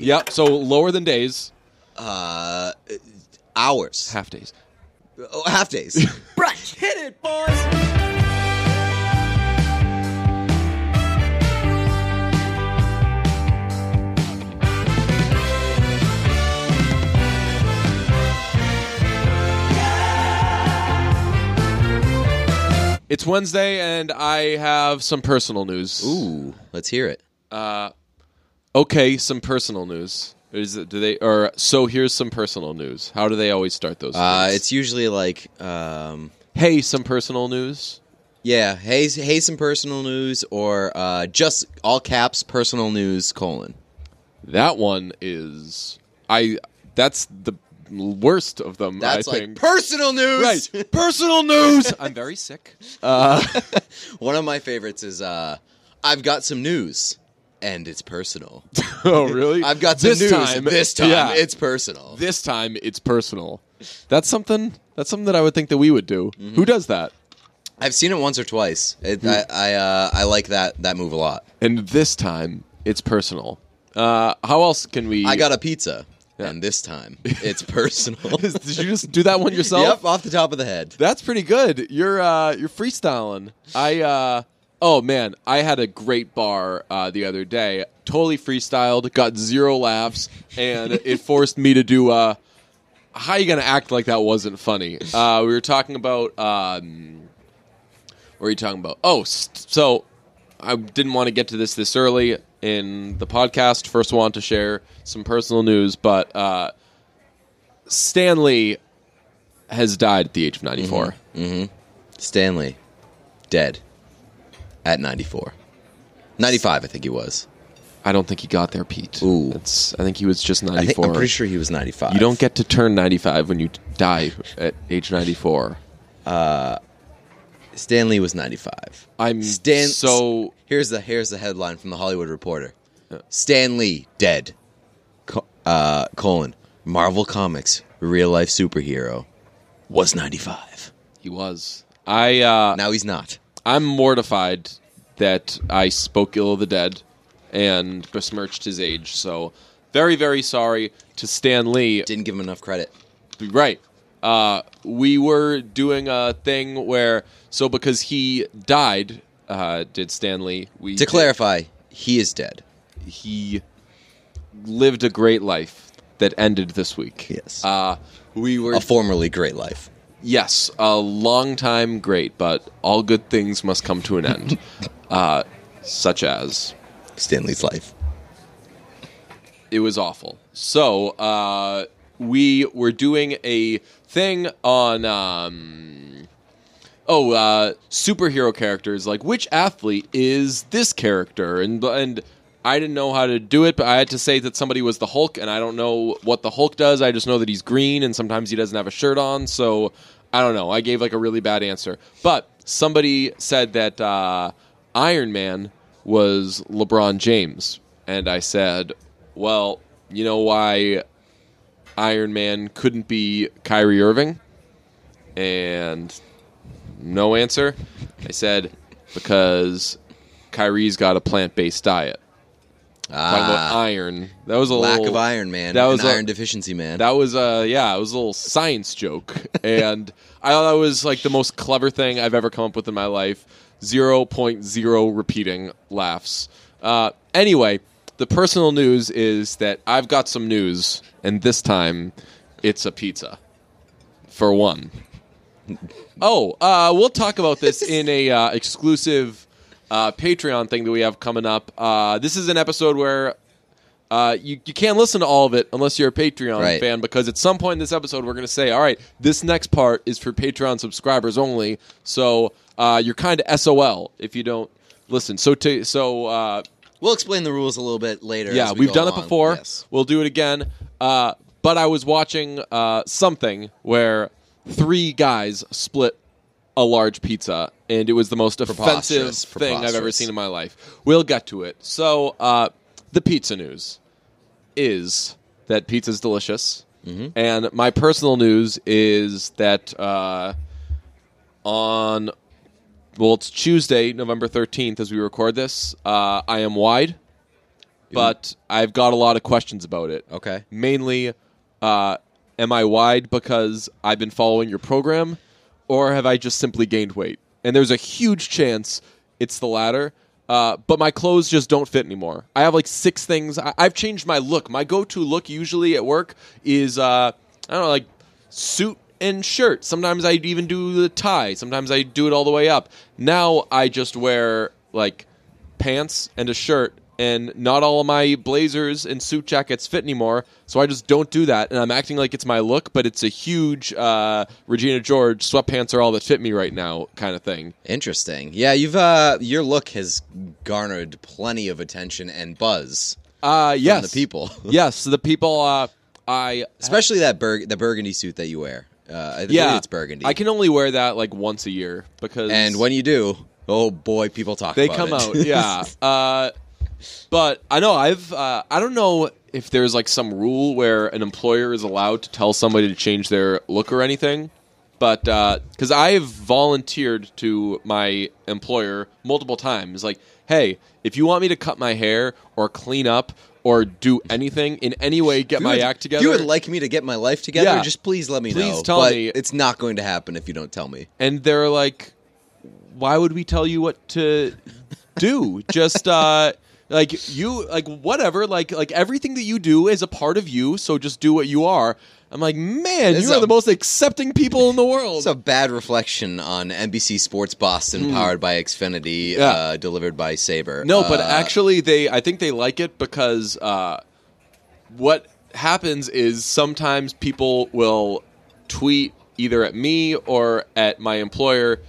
Yep. So lower than days. Hours. Half days. Oh, half days. Brunch. Hit it, boys. It's Wednesday, and I have some personal news. Ooh, let's hear it. Okay, some personal news. So here's some personal news. How do they always start those? It's usually like, hey, some personal news. Yeah, hey, some personal news, or just all caps, personal news, colon. That one is That's the worst of them. That's I think. Personal news. Right. Personal news. I'm very sick. One of my favorites is I've got some news and it's personal. Oh, really? I've got some news time, and this time it's personal. This time it's personal. That's something that I would think that we would do. Mm-hmm. Who does that? I've seen it once or twice. I like that move a lot. And this time it's personal. How else can we? I got a pizza. Yeah. And this time, it's personal. Did you just do that one yourself? Yep, off the top of the head. That's pretty good. You're freestyling. I had a great bar the other day. Totally freestyled, got 0 laughs, and it forced me to do, how are you going to act like that wasn't funny? We were talking about, what were you talking about? Oh, so I didn't want to get to this early in the podcast. First, I want to share some personal news, but Stan Lee has died at the age of 94. Mm-hmm. Mm-hmm. Stan Lee, dead at 94. 95, I think he was. I don't think he got there, Pete. Ooh. I think he was just 94. I'm pretty sure he was 95. You don't get to turn 95 when you die at age 94. Stan Lee was 95. Here's the headline from The Hollywood Reporter. Stan Lee dead. Marvel Comics real life superhero was 95. He was. Now he's not. I'm mortified that I spoke ill of the dead and besmirched his age. So very, very sorry to Stan Lee. Didn't give him enough credit. Right. We were doing a thing where, so because he died, did Stan Lee, clarify, he is dead. He lived a great life that ended this week. Yes. We were a formerly great life. Yes. A long time great, but all good things must come to an end. Such as Stan Lee's life. It was awful. So, we were doing a thing on superhero characters, like which athlete is this character, and I didn't know how to do it, but I had to say that somebody was the Hulk, and I don't know what the Hulk does. I just know that he's green, and sometimes he doesn't have a shirt on, so I don't know. I gave like a really bad answer, but somebody said that Iron Man was LeBron James, and I said, well, you know why Iron Man couldn't be Kyrie Irving? And no answer. I said, because Kyrie's got a plant-based diet. Talking about iron. That was a lack of iron, man. That was iron deficiency, man. That was it was a little science joke. And I thought that was like the most clever thing I've ever come up with in my life. 0.0 repeating laughs. Anyway, the personal news is that I've got some news, and this time it's a pizza. For one. Oh, we'll talk about this in a exclusive Patreon thing that we have coming up. This is an episode where you can't listen to all of it unless you're a Patreon fan, because at some point in this episode we're going to say, all right, this next part is for Patreon subscribers only, so you're kind of SOL if you don't listen. We'll explain the rules a little bit later. Yeah, we've done it before. Yes. We'll do it again. But I was watching something where 3 guys split a large pizza, and it was the most offensive thing I've ever seen in my life. We'll get to it. So the pizza news is that pizza's delicious, mm-hmm. and my personal news is that it's Tuesday, November 13th, as we record this. I am wide. but I've got a lot of questions about it. Okay. Mainly, am I wide because I've been following your program, or have I just simply gained weight? And there's a huge chance it's the latter, but my clothes just don't fit anymore. I have like six things. I've changed my look. My go-to look usually at work is, I don't know, like suit and shirt. Sometimes I even do the tie. Sometimes I do it all the way up. Now I just wear like pants and a shirt, and not all of my blazers and suit jackets fit anymore, so I just don't do that, and I'm acting like it's my look, but it's a huge Regina George sweatpants are all that fit me right now kind of thing. Interesting. Yeah, you've your look has garnered plenty of attention and buzz from the people. Yes, the people. Especially the burgundy suit that you wear. I believe it's burgundy. I can only wear that like once a year, because... And when you do, oh boy, people talk about it. They come out, yeah. But I know I don't know if there's like some rule where an employer is allowed to tell somebody to change their look or anything, but because I've volunteered to my employer multiple times, like, hey, if you want me to cut my hair or clean up or do anything in any way, get my act together. You would like me to get my life together? Yeah, just please let me know. Please tell me. It's not going to happen if you don't tell me. And they're like, why would we tell you what to do? Just... Like everything that you do is a part of you, so just do what you are. I'm like, man, you are the most accepting people in the world. It's a bad reflection on NBC Sports Boston, powered by Xfinity, delivered by Saber. No, but actually, I think they like it because what happens is sometimes people will tweet either at me or at my employer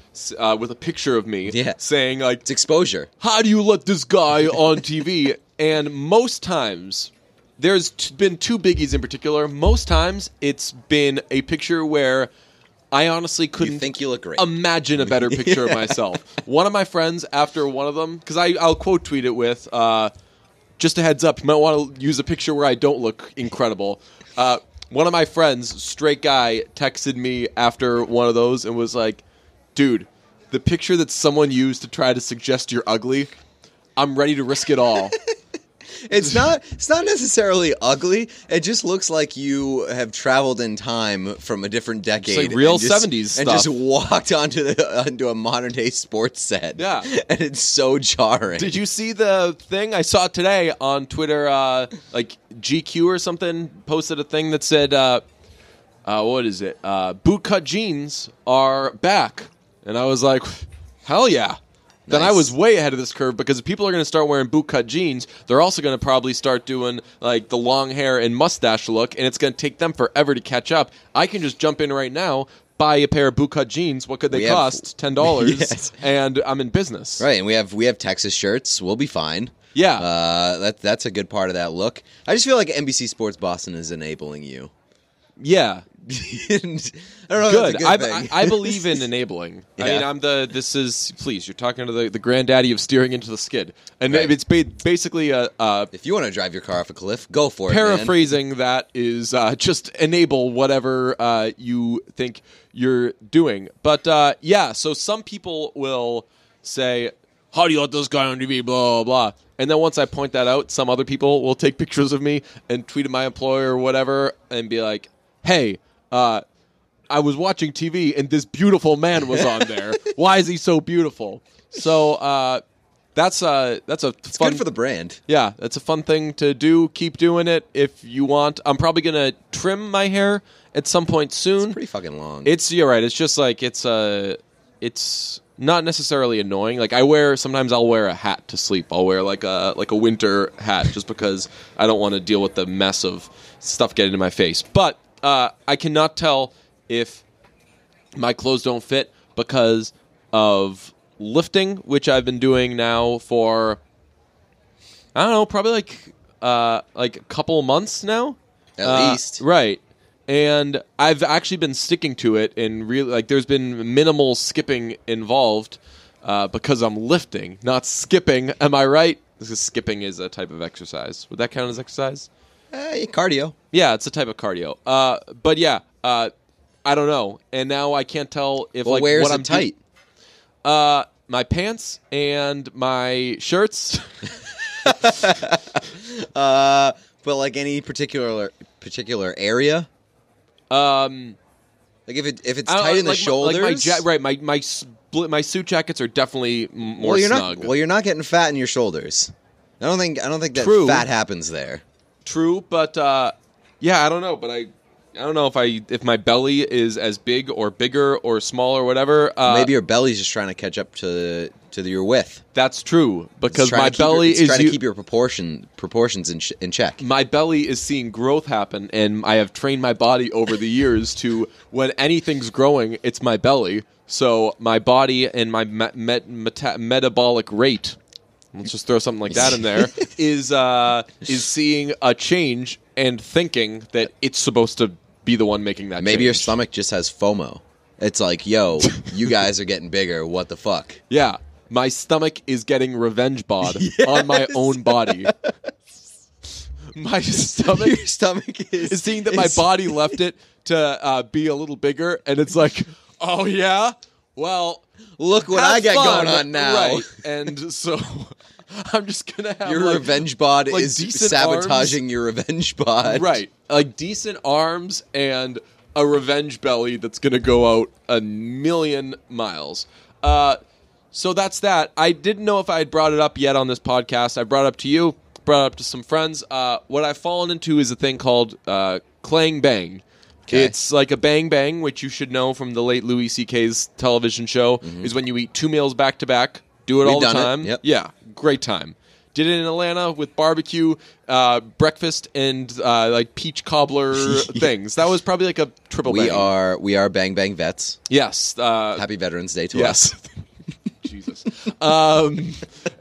with a picture of me saying, like... It's exposure. How do you let this guy on TV? And most times, there's been two biggies in particular. Most times, it's been a picture where I honestly couldn't... You think you look great. Imagine a better picture of myself. One of my friends, after one of them... Because I'll quote tweet it with, just a heads up, you might want to use a picture where I don't look incredible. One of my friends, straight guy, texted me after one of those and was like, dude, the picture that someone used to try to suggest you're ugly, I'm ready to risk it all. It's not necessarily ugly. It just looks like you have traveled in time from a different decade. It's like real 70s stuff. And just walked onto a modern day sports set. Yeah. And it's so jarring. Did you see the thing I saw today on Twitter? Like GQ or something posted a thing that said, what is it? Bootcut jeans are back. And I was like, hell yeah. Nice. Then I was way ahead of this curve, because if people are going to start wearing bootcut jeans, they're also going to probably start doing like the long hair and mustache look, and it's going to take them forever to catch up. I can just jump in right now, buy a pair of bootcut jeans. What could they cost? $10, yes. And I'm in business. Right, and we have Texas shirts. We'll be fine. Yeah, that's a good part of that look. I just feel like NBC Sports Boston is enabling you. Yeah. And I don't know. Good. That's a good thing. I believe in enabling. Yeah. I mean, you're talking to the granddaddy of steering into the skid. And It's basically if you want to drive your car off a cliff, go for it. Paraphrasing that is just enable whatever you think you're doing. But so some people will say, how do you let this guy on TV, blah, blah, blah. And then once I point that out, some other people will take pictures of me and tweet at my employer or whatever and be like, hey, I was watching TV and this beautiful man was on there. Why is he so beautiful? So it's fun. It's good for the brand. Yeah, that's a fun thing to do. Keep doing it if you want. I'm probably going to trim my hair at some point soon. It's pretty fucking long. You're right. It's just like it's not necessarily annoying. Like I'll wear a hat to sleep. I'll wear like a winter hat just because I don't want to deal with the mess of stuff getting in my face. But I cannot tell if my clothes don't fit because of lifting, which I've been doing now for, I don't know, probably like a couple months now. At least. Right. And I've actually been sticking to it, and really, like, there's been minimal skipping involved because I'm lifting, not skipping. Am I right? Because skipping is a type of exercise. Would that count as exercise? Cardio. Yeah, it's a type of cardio. But yeah, I don't know. And now I can't tell if where's what I'm tight. My pants and my shirts. But like any particular area? Like if it's tight in the shoulders, my suit jackets are definitely more snug. You're not getting fat in your shoulders. I don't think that fat happens there. True, but yeah, I don't know. But I don't know if my belly is as big or bigger or small or whatever. Maybe your belly's just trying to catch up to your width. That's true, because my belly is trying to keep your proportions in check. My belly is seeing growth happen, and I have trained my body over the years to when anything's growing, it's my belly. So my body and my metabolic rate. Let's just throw something like that in there. is seeing a change and thinking that it's supposed to be the one making that change. Maybe your stomach just has FOMO. It's like, yo, you guys are getting bigger. What the fuck? Yeah, my stomach is getting revenge bod on my own body. My stomach, your stomach is seeing that my body left it to be a little bigger, and it's like, oh yeah. Well, look what I got going on now. Right. And so I'm just going to have your revenge bod is sabotaging arms. Your revenge bod. Right. Like decent arms and a revenge belly that's going to go out a million miles. So that's that. I didn't know if I had brought it up yet on this podcast. I brought it up to you, brought it up to some friends. What I've fallen into is a thing called clang bang. Okay. It's like a bang bang, which you should know from the late Louis C.K.'s television show, is when you eat two meals back to back. Do it all the time. Yep. Yeah, great time. Did it in Atlanta with barbecue, breakfast, and like peach cobbler things. That was probably like a triple bang. We are bang bang vets. Yes. Happy Veterans Day to us. Jesus. So that's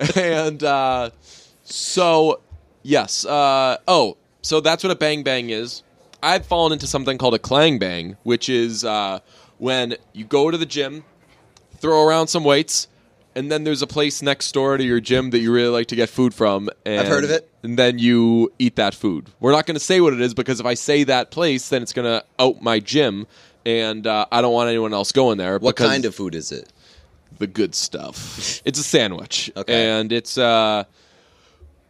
what a bang bang is. I've fallen into something called a clang bang, which is when you go to the gym, throw around some weights, and then there's a place next door to your gym that you really like to get food from. And, I've heard of it. And then you eat that food. We're not going to say what it is because if I say that place, then it's going to out my gym, and I don't want anyone else going there. What kind of food is it? The good stuff. It's a sandwich. Okay. And it's...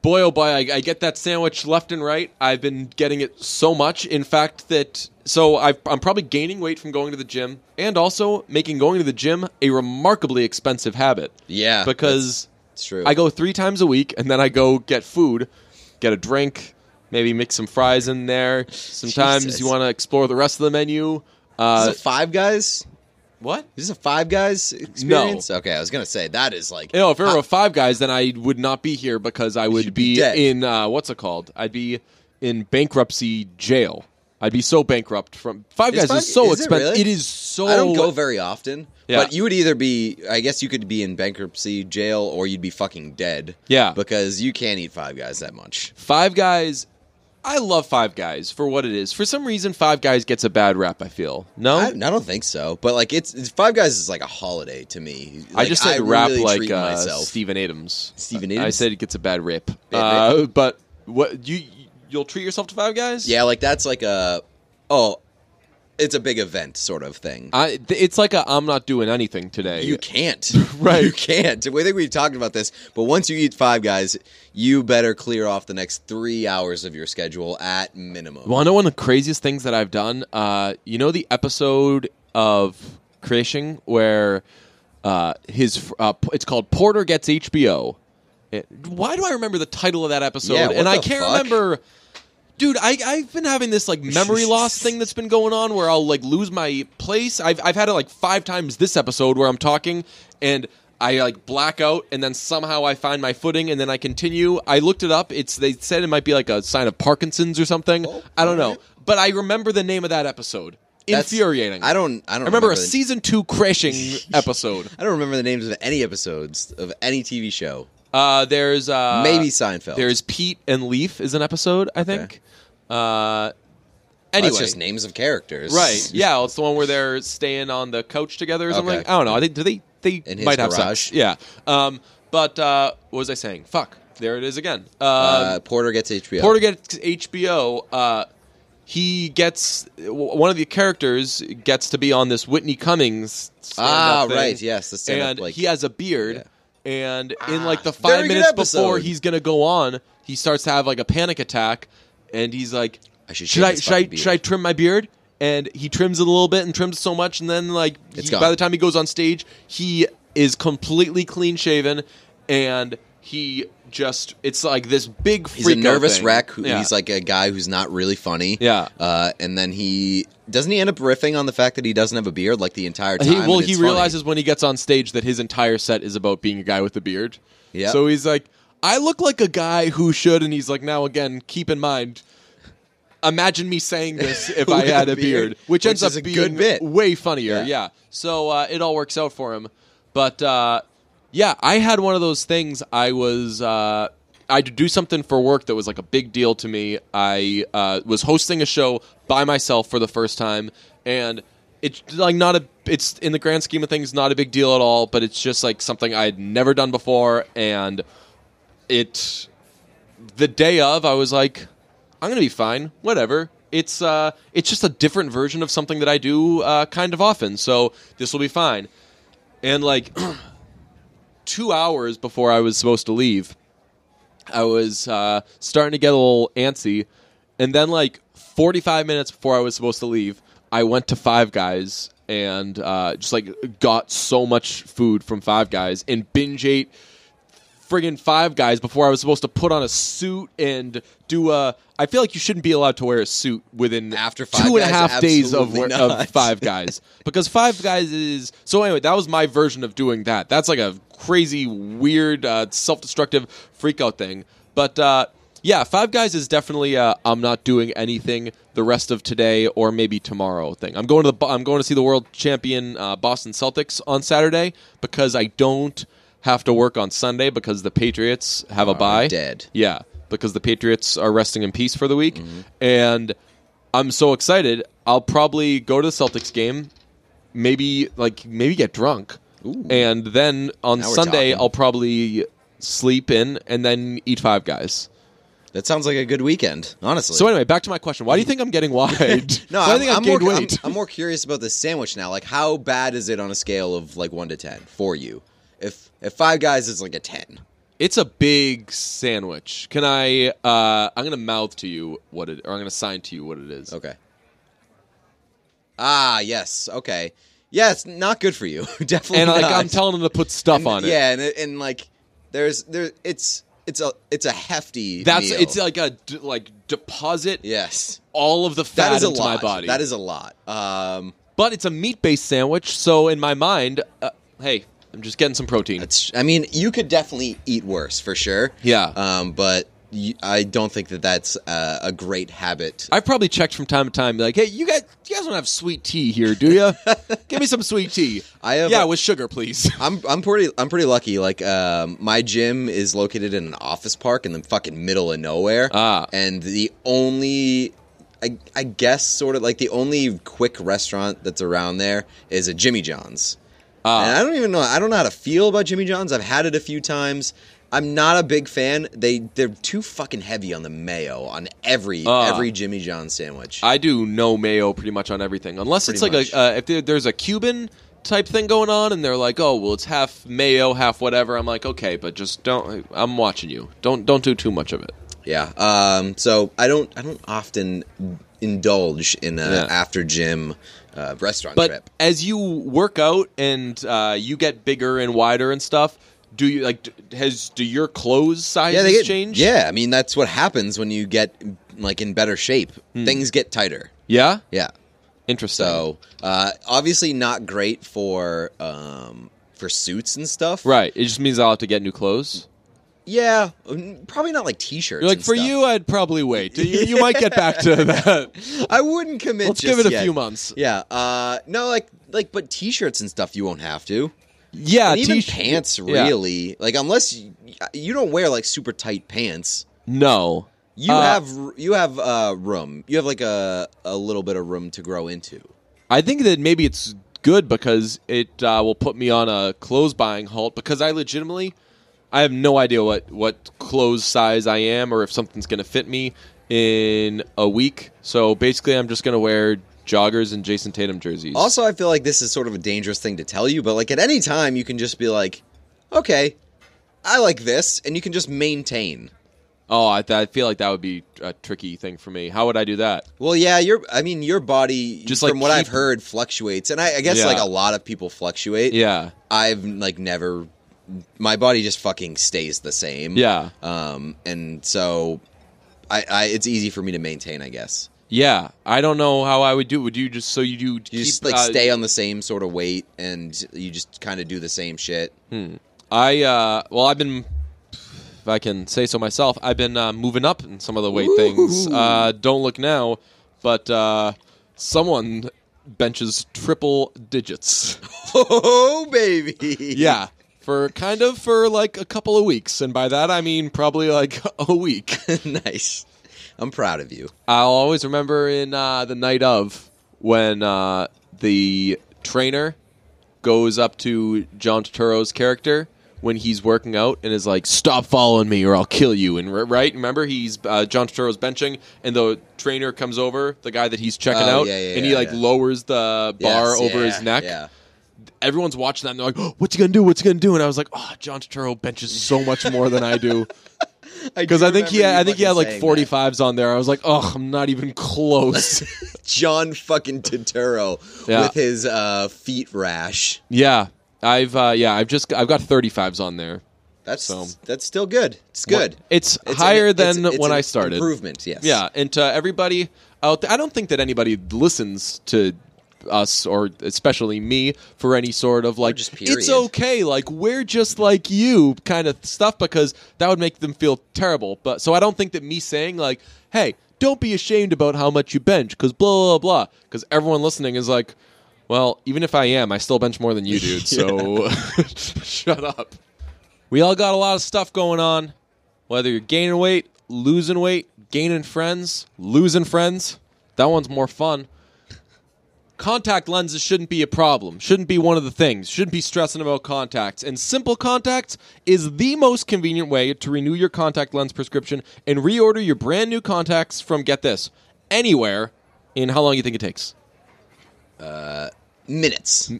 boy, oh boy, I get that sandwich left and right. I've been getting it so much. In fact, I'm probably gaining weight from going to the gym and also making going to the gym a remarkably expensive habit. Yeah. Because it's true. I go 3 times a week and then I go get food, get a drink, maybe mix some fries in there. Sometimes Jesus. You want to explore the rest of the menu. Is it Five Guys? What? Is this a Five Guys experience? No. Okay, I was going to say, that is like... You know, if it were a Five Guys, then I would not be here because I would I'd be in bankruptcy jail. I'd be so bankrupt from... Five Guys is so expensive. Really? It is so... I don't go very often, but you would either be... I guess you could be in bankruptcy jail or you'd be fucking dead. Yeah. Because you can't eat Five Guys that much. Five Guys... I love Five Guys for what it is. For some reason, Five Guys gets a bad rap, I feel. No? I don't think so. But, like, Five Guys is like a holiday to me. Like, I just said I rap really like Steven Adams. Steven Adams? I said it gets a bad rip. But what you'll treat yourself to Five Guys? Yeah, like, that's like a... Oh, it's a big event sort of thing. It's like a I'm not doing anything today. You can't. Right. You can't. I think we've talked about this, but once you eat Five Guys... You better clear off the next 3 hours of your schedule at minimum. Well, I know one of the craziest things that I've done, you know the episode of Crashing where it's called Porter Gets HBO. Why do I remember the title of that episode? Yeah, and I can't remember... Dude, I've been having this like memory loss thing that's been going on where I'll like lose my place. I've had it like 5 times this episode where I'm talking and... I like black out and then somehow I find my footing and then I continue. I looked it up. They said it might be like a sign of Parkinson's or something. Oh, I don't know. But I remember the name of that episode. Infuriating. I don't remember a season 2 Crashing episode. I don't remember the names of any episodes of any TV show. There's maybe Seinfeld. There's Pete and Leaf is an episode, I think. Okay. Anyway. Well, it's just names of characters. Right. Yeah, well, it's the one where they're staying on the couch together or something. Okay. I don't know. They might have sex. Yeah. But what was I saying? Fuck. There it is again. Porter gets HBO. Porter gets HBO. One of the characters gets to be on this Whitney Cummings stand-up thing. Right. Yes. The stand-up, and he has a beard. And in like the 5 minutes before he's going to go on, he starts to have like a panic attack, and he's like, should I trim my beard? And he trims it a little bit and trims so much, and then like by the time he goes on stage, he is completely clean shaven, and he just it's like this big freak. He's a nervous wreck. He's like a guy who's not really funny. Yeah, and then he doesn't end up riffing on the fact that he doesn't have a beard like the entire time. He realizes when he gets on stage that his entire set is about being a guy with a beard. Yeah, so he's like, I look like a guy who should, and he's like, now again, keep in mind. Imagine me saying this if I had a beard, which ends up being way funnier. Yeah. So it all works out for him. But I had one of those things. I had to do something for work that was like a big deal to me. I was hosting a show by myself for the first time, and it's like it's in the grand scheme of things not a big deal at all. But it's just like something I had never done before, and the day of I was like, I'm going to be fine. Whatever. It's just a different version of something that I do kind of often, so this will be fine. And like 2 hours before I was supposed to leave, I was starting to get a little antsy. And then like 45 minutes before I was supposed to leave, I went to Five Guys and just like got so much food from Five Guys and binge ate friggin' Five Guys before I was supposed to put on a suit and do a... I feel like you shouldn't be allowed to wear a suit within after 2.5 days of Five Guys. Because Five Guys is... So anyway, that was my version of doing that. That's like a crazy, weird, self-destructive freakout thing. But Five Guys is definitely I'm not doing anything the rest of today or maybe tomorrow thing. I'm going to see the world champion Boston Celtics on Saturday because I don't... have to work on Sunday because the Patriots have a bye. Dead. Yeah, because the Patriots are resting in peace for the week. Mm-hmm. And I'm so excited. I'll probably go to the Celtics game, maybe get drunk. Ooh. And then on Sunday, I'll probably sleep in and then eat Five Guys. That sounds like a good weekend, honestly. So anyway, back to my question. Why do you think I'm getting wide? No, I think I've gained weight. I'm more curious about this sandwich now. Like, how bad is it on a scale of like 1 to 10 for you? If Five Guys is like a 10. It's a big sandwich. Can I... I'm going to mouth to you what it... Or I'm going to sign to you what it is. Okay. Ah, yes. Okay. Yeah, it's not good for you. Definitely not. And like, I'm telling them to put stuff on it. Yeah, and like... It's a hefty meal. It's like a deposit. Yes. All of the fat into my body. That is a lot. But it's a meat-based sandwich, so in my mind... hey... I'm just getting some protein. You could definitely eat worse, for sure. Yeah. But I don't think that that's a great habit. I've probably checked from time to time, like, hey, you guys don't have sweet tea here, do you? Give me some sweet tea. With sugar, please. I'm pretty lucky. Like, my gym is located in an office park in the fucking middle of nowhere. And the only... I guess sort of like the only quick restaurant that's around there is a Jimmy John's. And I don't know how to feel about Jimmy John's. I've had it a few times. I'm not a big fan. They're too fucking heavy on the mayo on every Jimmy John's sandwich. I do no mayo pretty much on everything, unless it's like if there's a Cuban type thing going on, and they're like, oh well, it's half mayo, half whatever. I'm like, okay, but just don't. I'm watching you. Don't do too much of it. Yeah. So I don't often indulge in an after gym. Restaurant trip. But as you work out and you get bigger and wider and stuff, do you do your clothes sizes change? Yeah, I mean that's what happens when you get like in better shape. Things get tighter. Yeah, yeah, interesting. So obviously not great for suits and stuff. Right, it just means I'll have to get new clothes. Yeah, probably not like t-shirts. You're like, and for stuff. You, I'd probably wait. You might get back to that. I wouldn't commit. Let's give it a few months. Yeah. No, but t-shirts and stuff, you won't have to. Yeah, and even pants, really. Yeah. Like, unless you don't wear like super tight pants. No, you have room. You have like a little bit of room to grow into. I think that maybe it's good because it will put me on a clothes buying halt because I legitimately. I have no idea what clothes size I am or if something's going to fit me in a week. So basically, I'm just going to wear joggers and Jason Tatum jerseys. Also, I feel like this is sort of a dangerous thing to tell you, but like at any time, you can just be like, okay, I like this, and you can just maintain. Oh, I feel like that would be a tricky thing for me. How would I do that? Well, yeah, your body, just from what I've heard, fluctuates. And I guess a lot of people fluctuate. Yeah. I've never, my body just fucking stays the same. Yeah. And so I it's easy for me to maintain, I guess. Yeah. I don't know how I would do it. Would you just, so you do. You just stay on the same sort of weight and you just kind of do the same shit. I've been, if I can say so myself, I've been moving up in some of the weight things. Don't look now, but someone benches triple digits. Oh, baby. Yeah. For like a couple of weeks. And by that, I mean probably like a week. Nice. I'm proud of you. I'll always remember in the night of when the trainer goes up to John Turturro's character when he's working out and is like, "Stop following me or I'll kill you." And right, remember, he's John Turturro's benching and the trainer comes over, the guy that he's checking out, and he lowers the bar over his neck. Yeah. Everyone's watching that and they're like, "Oh, what's he gonna do? What's he gonna do?" And I was like, "Oh, John Turturro benches so much more than I do." Because I think he had like 45s on there. I was like, "Oh, I'm not even close." John fucking Turturro with his feet rash. Yeah. I've got 35s on there. That's still good. It's good. It's higher than when I started. Improvement, yes. Yeah, and to everybody out there, I don't think that anybody listens to us or especially me for any sort of like it's okay, like we're just like you kind of stuff, because that would make them feel terrible. But so I don't think that me saying like, "Hey, don't be ashamed about how much you bench," because blah blah blah, because everyone listening is like, "Well, even if I am, I still bench more than you, dude, so shut up." We all got a lot of stuff going on, whether you're gaining weight, gaining friends, losing friends. That one's more fun. Contact lenses shouldn't be a problem, shouldn't be one of the things, shouldn't be stressing about contacts. And Simple Contacts is the most convenient way to renew your contact lens prescription and reorder your brand new contacts from, get this, anywhere. In how long you think it takes? Minutes.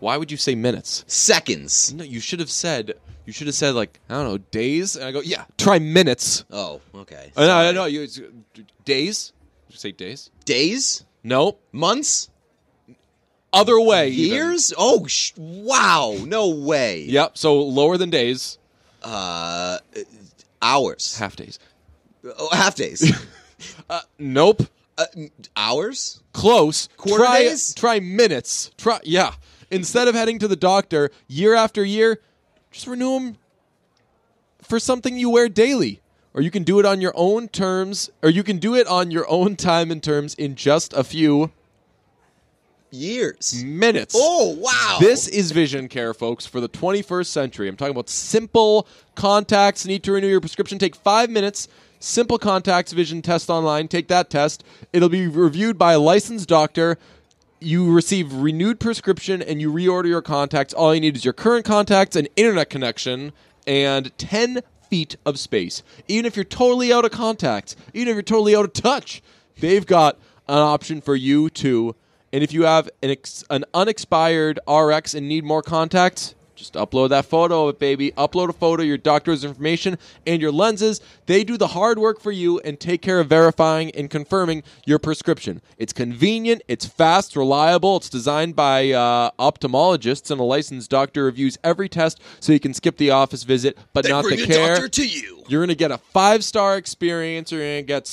Why would you say minutes? Seconds. No, you should have said like, I don't know, days. And I go, yeah, try minutes. Oh, okay. No, you days. Did you say days? Days? No. Months? Other way. Years? Even. Oh, wow. No way. Yep. So lower than days. Hours. Half days. Oh, half days. Nope. Hours? Close. Quarter days? Try minutes. Yeah. Instead of heading to the doctor year after year, just renew them for something you wear daily. Or you can do it on your own terms, or you can do it on your own time and terms in just a few years. Minutes. Oh, wow. This is vision care, folks, for the 21st century. I'm talking about Simple Contacts. Need to renew your prescription? Take 5 minutes. Simple Contacts vision test online. Take that test. It'll be reviewed by a licensed doctor. You receive renewed prescription and you reorder your contacts. All you need is your current contacts, an internet connection, and 10 feet of space. Even if you're totally out of contacts, even if you're totally out of touch, they've got an option for you too. And if you have an unexpired RX and need more contacts, just upload that photo of it, baby. Upload a photo, your doctor's information, and your lenses. They do the hard work for you and take care of verifying and confirming your prescription. It's convenient. It's fast, reliable. It's designed by ophthalmologists, and a licensed doctor reviews every test, so you can skip the office visit, but they not bring the care. Doctor to you. You're going to get a 5-star experience. You're going to get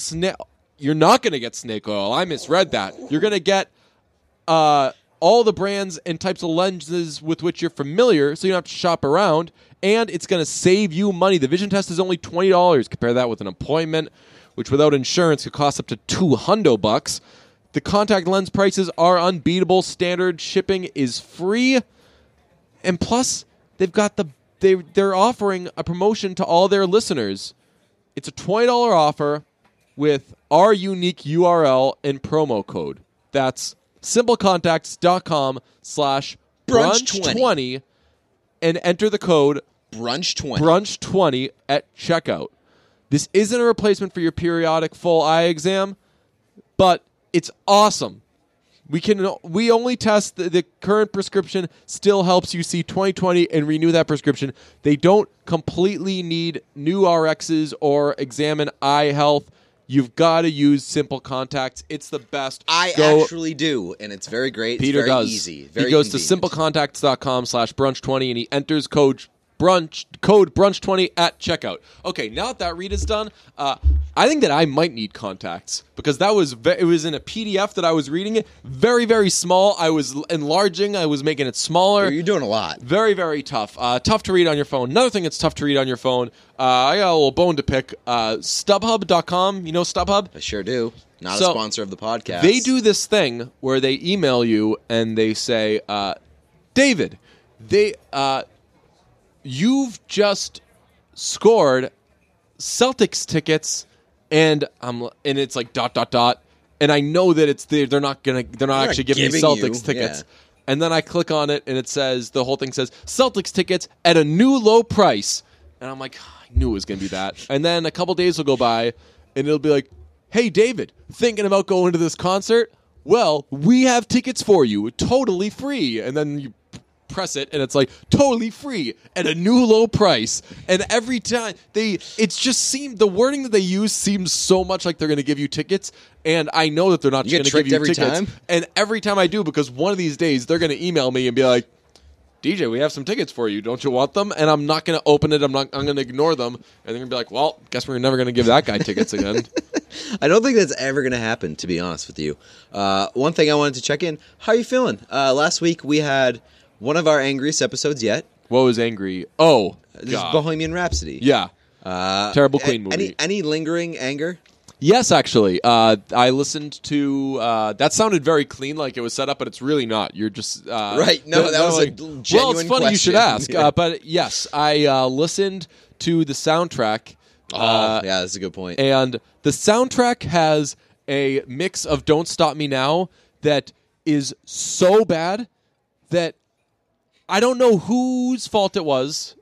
You're not going to get snake oil. I misread that. You're going to get... all the brands and types of lenses with which you're familiar, so you don't have to shop around, and it's going to save you money. The vision test is only $20. Compare that with an appointment, which without insurance could cost up to $200. The contact lens prices are unbeatable. Standard shipping is free, and plus they've got they're offering a promotion to all their listeners. It's a $20 offer with our unique URL and promo code. That's simplecontacts.com/brunch20 and enter the code brunch20 at checkout. This isn't a replacement for your periodic full eye exam, but it's awesome. We only test the current prescription still helps you see 20/20 and renew that prescription. They don't completely need new RXs or examine eye health. You've got to use Simple Contacts. It's the best. I actually do, and it's very great. Peter it's very does. Easy. Very he goes convenient. To simplecontacts.com/brunch20, and he enters code brunch20 at checkout. Okay, now that that read is done, I think that I might need contacts because that was it was in a PDF that I was reading it. Very, very small. I was enlarging. I was making it smaller. You're doing a lot. Very, very tough. Tough to read on your phone. Another thing that's tough to read on your phone, I got a little bone to pick. StubHub.com. You know StubHub? I sure do. Not a sponsor of the podcast. They do this thing where they email you and they say, David, you've just scored Celtics tickets, and it's like ... And I know that it's they're not actually giving me Celtics tickets. Yeah. And then I click on it, and it says the whole thing says Celtics tickets at a new low price. And I'm like, I knew it was going to be that. And then a couple days will go by, and it'll be like, hey David, thinking about going to this concert? Well, we have tickets for you, totally free. And then you press it and it's like totally free at a new low price, and every time the wording that they use seems so much like they're going to give you tickets, and I know that they're not going to give you tickets time? And every time I do, because one of these days they're going to email me and be like, DJ, we have some tickets for you, don't you want them? And I'm not going to open it. I'm going to ignore them, and they're going to be like, well, guess we're never going to give that guy tickets again. I don't think that's ever going to happen, to be honest with you. One thing I wanted to check in, how are you feeling? Last week we had one of our angriest episodes yet. What was angry? Oh, God. This is Bohemian Rhapsody. Yeah. Terrible Queen movie. Any lingering anger? Yes, actually. I listened to... that sounded very clean, like it was set up, but it's really not. You're just... right. No, that was like, a genuine question. Well, it's funny you should ask. But yes, I listened to the soundtrack. Yeah, that's a good point. And the soundtrack has a mix of Don't Stop Me Now that is so bad that... I don't know whose fault it was.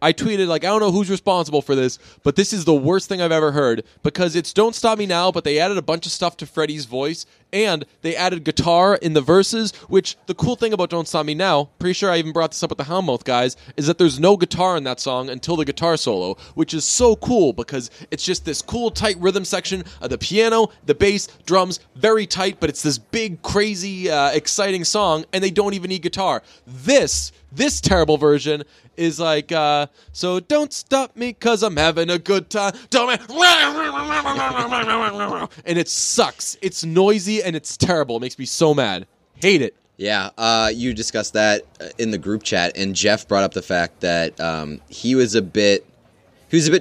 I tweeted, I don't know who's responsible for this, but this is the worst thing I've ever heard, because it's Don't Stop Me Now, but they added a bunch of stuff to Freddie's voice, and they added guitar in the verses, which the cool thing about Don't Stop Me Now, pretty sure I even brought this up with the Houndmouth guys, is that there's no guitar in that song until the guitar solo, which is so cool, because it's just this cool, tight rhythm section of the piano, the bass, drums, very tight, but it's this big, crazy, exciting song, and they don't even need guitar. This terrible version is like, so don't stop me because I'm having a good time. And it sucks. It's noisy and it's terrible. It makes me so mad. Hate it. Yeah, you discussed that in the group chat, and Jeff brought up the fact that he was a bit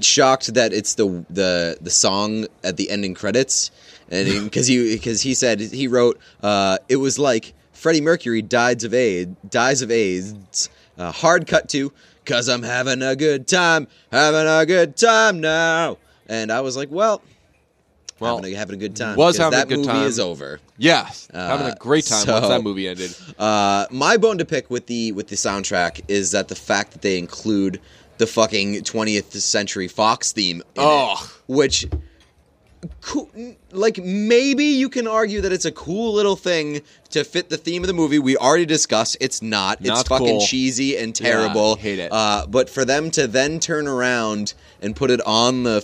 shocked that it's the song at the ending credits, and because he said he wrote it was like Freddie Mercury dies of AIDS. Hard cut to, because I'm having a good time now. And I was like, well having a good time. That movie is over. Yes, having a great time once that movie ended. My bone to pick with the soundtrack is that the fact that they include the fucking 20th Century Fox theme in it, which... cool. Like, maybe you can argue that it's a cool little thing to fit the theme of the movie. We already discussed it's not. It's fucking cool. Cheesy and terrible. Yeah, hate it. But for them to then turn around and put it on the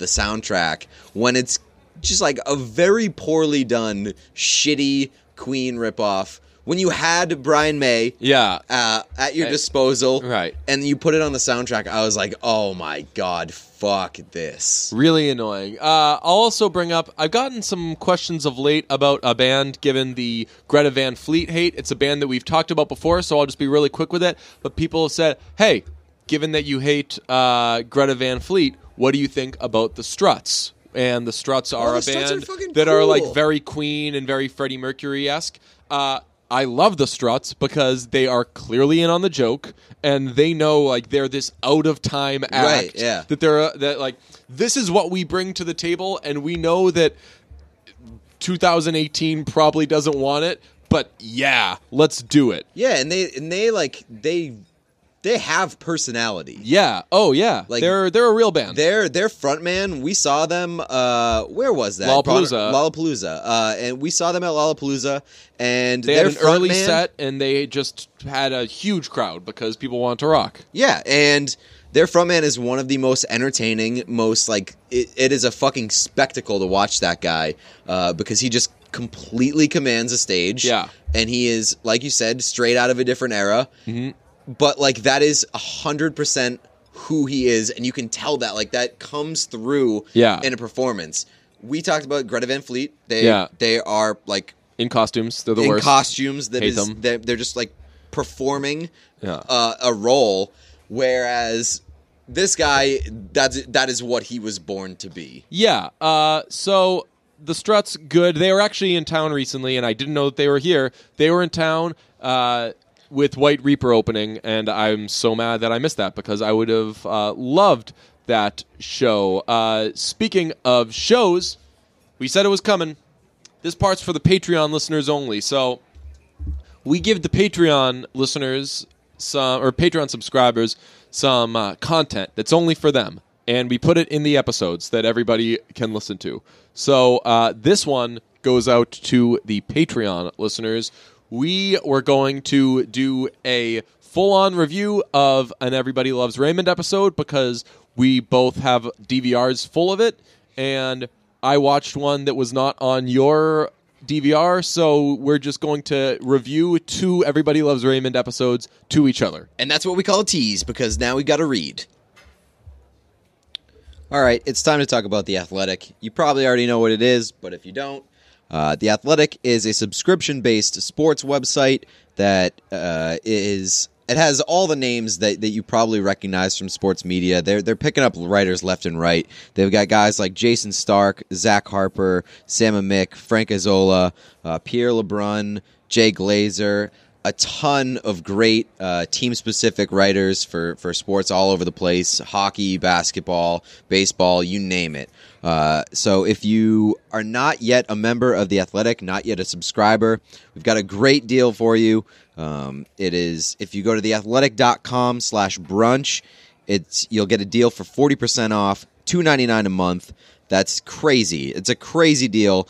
soundtrack when it's just like a very poorly done, shitty Queen ripoff. When you had Brian May at your disposal, right, and you put it on the soundtrack, I was like, oh my God, fuck this. Really annoying. I'll also bring up, I've gotten some questions of late about a band given the Greta Van Fleet hate. It's a band that we've talked about before, so I'll just be really quick with it. But people have said, hey, given that you hate Greta Van Fleet, what do you think about the Struts? And the Struts are a band that are like very Queen and very Freddie Mercury-esque. I love the Struts because they are clearly in on the joke, and they know they're this out of time act. Right, yeah. That they're this is what we bring to the table, and we know that 2018 probably doesn't want it, but yeah, let's do it. Yeah, and they They have personality. Yeah. Oh, yeah. Like, they're a real band. Their front man, we saw them, where was that? Lollapalooza. Lollapalooza. And we saw them at Lollapalooza. And they had an early set, and they just had a huge crowd because people want to rock. Yeah, and their frontman is one of the most entertaining, most, like, it is a fucking spectacle to watch that guy, because he just completely commands a stage. Yeah. And he is, like you said, straight out of a different era. Mm-hmm. But, like, that is 100% who he is, and you can tell that. Like, that comes through in a performance. We talked about Greta Van Fleet. They are, like... in costumes. They're the worst. In costumes. That is, they're just, like, performing a role, whereas... this guy, that is what he was born to be. Yeah. So the Struts, good. They were actually in town recently, and I didn't know that they were here. They were in town with White Reaper opening, and I'm so mad that I missed that because I would have loved that show. Speaking of shows, we said it was coming. This part's for the Patreon listeners only. So we give the Patreon listeners some, or Patreon subscribers, some content that's only for them, and we put it in the episodes that everybody can listen to. So this one goes out to the Patreon listeners. We were going to do a full-on review of an Everybody Loves Raymond episode because we both have DVRs full of it, and I watched one that was not on your DVR, so we're just going to review 2 Everybody Loves Raymond episodes to each other. And that's what we call a tease, because now we got to read. All right, it's time to talk about The Athletic. You probably already know what it is, but if you don't, The Athletic is a subscription-based sports website that is... it has all the names that you probably recognize from sports media. They're picking up writers left and right. They've got guys like Jason Stark, Zach Harper, Sam Amick, Frank Izzola, Pierre LeBrun, Jay Glazer, a ton of great team-specific writers for sports all over the place, hockey, basketball, baseball, you name it. So if you are not yet a member of The Athletic, not yet a subscriber, we've got a great deal for you. It is, if you go to theathletic.com/brunch, you'll get a deal for 40% off, $2.99 a month. That's crazy. It's a crazy deal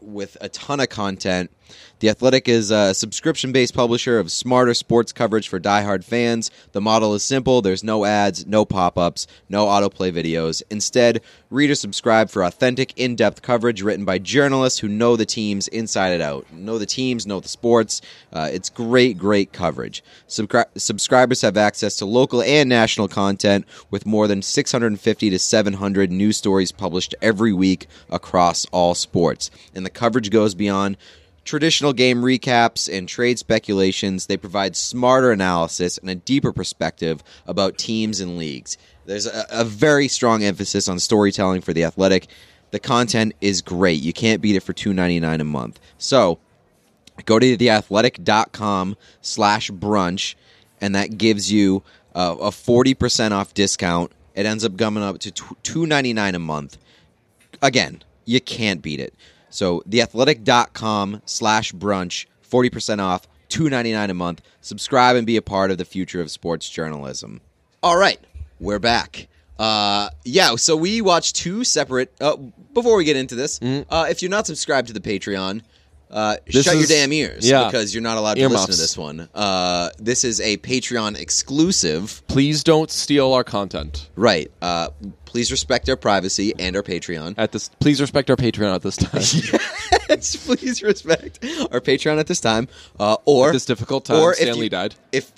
with a ton of content. The Athletic is a subscription-based publisher of smarter sports coverage for diehard fans. The model is simple. There's no ads, no pop-ups, no autoplay videos. Instead, readers subscribe for authentic, in-depth coverage written by journalists who know the teams inside and out. Know the teams, know the sports. It's great, great coverage. Subscribers have access to local and national content with more than 650 to 700 news stories published every week across all sports. And the coverage goes beyond traditional game recaps and trade speculations. They provide smarter analysis and a deeper perspective about teams and leagues. There's a very strong emphasis on storytelling for The Athletic. The content is great. You can't beat it for $2.99 a month. So go to theathletic.com/brunch, and that gives you a 40% off discount. It ends up coming up to $2.99 a month. Again, you can't beat it. So theathletic.com/brunch, 40% off, $2.99 a month. Subscribe and be a part of the future of sports journalism. All right, we're back. So we watched 2 separate... before we get into this, if you're not subscribed to the Patreon, shut your damn ears because you're not allowed to listen to this one. This is a Patreon exclusive. Please don't steal our content. Right. Please respect our privacy and our Patreon. Please respect our Patreon at this time. Yes, please respect our Patreon at this time. Or at this difficult time, or Stan Lee died. If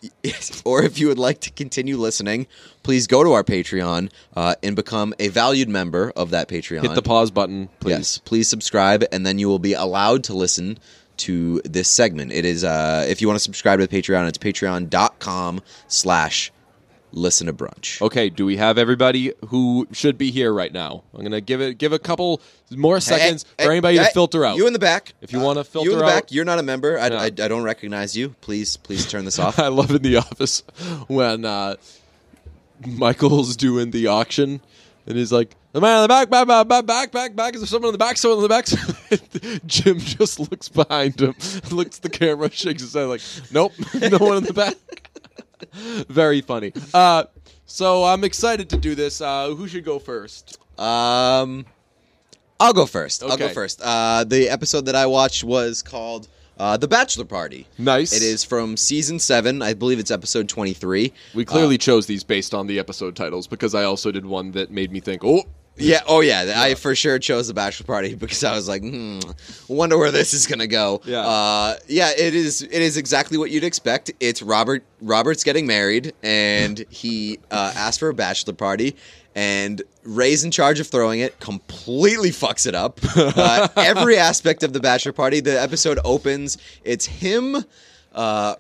you would like to continue listening, please go to our Patreon and become a valued member of that Patreon. Hit the pause button, please. Yes, please subscribe, and then you will be allowed to listen to this segment. It is if you want to subscribe to the Patreon, it's patreon.com/ Listen to Brunch. Okay, do we have everybody who should be here right now? I'm going to give a couple more seconds for anybody to filter out. You in the back. If you want to filter out. You in the back. You're not a member. I don't recognize you. Please turn this off. I love in The Office when Michael's doing the auction and he's like, the man in the back. Is there someone in the back? Jim just looks behind him, looks at the camera, shakes his head like, nope, no one in the back. Very funny. So I'm excited to do this. Who should go first? I'll go first. Okay. I'll go first. The episode that I watched was called The Bachelor Party. Nice. It is from Season 7. I believe it's episode 23. We clearly chose these based on the episode titles because I also did one that made me think, oh. Yeah, oh yeah, I for sure chose The Bachelor Party because I was like, wonder where this is gonna go. Yeah, it is exactly what you'd expect. It's Robert's getting married, and he asked for a bachelor party, and Ray's in charge of throwing it, completely fucks it up. Every aspect of The Bachelor Party, the episode opens, it's him,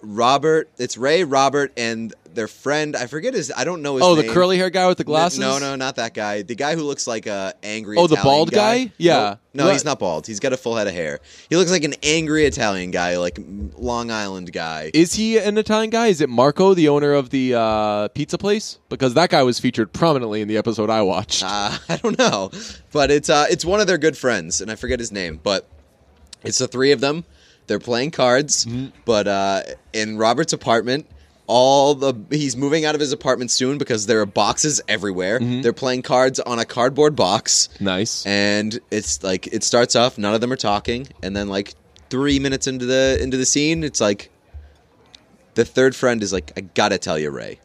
Robert, it's Ray, Robert, and their friend, I forget his, I don't know his name. Oh, the curly hair guy with the glasses? No, not that guy. The guy who looks like a angry Italian guy. Oh, the bald guy? Yeah. No, he's not bald. He's got a full head of hair. He looks like an angry Italian guy, like Long Island guy. Is he an Italian guy? Is it Marco, the owner of the pizza place? Because that guy was featured prominently in the episode I watched. I don't know. But it's one of their good friends, and I forget his name. But it's the three of them. They're playing cards. Mm-hmm. But in Robert's apartment... he's moving out of his apartment soon because there are boxes everywhere. Mm-hmm. They're playing cards on a cardboard box. Nice. And it's like it starts off, none of them are talking, and then like 3 minutes into the scene, it's like the third friend is like, I gotta tell you, Ray,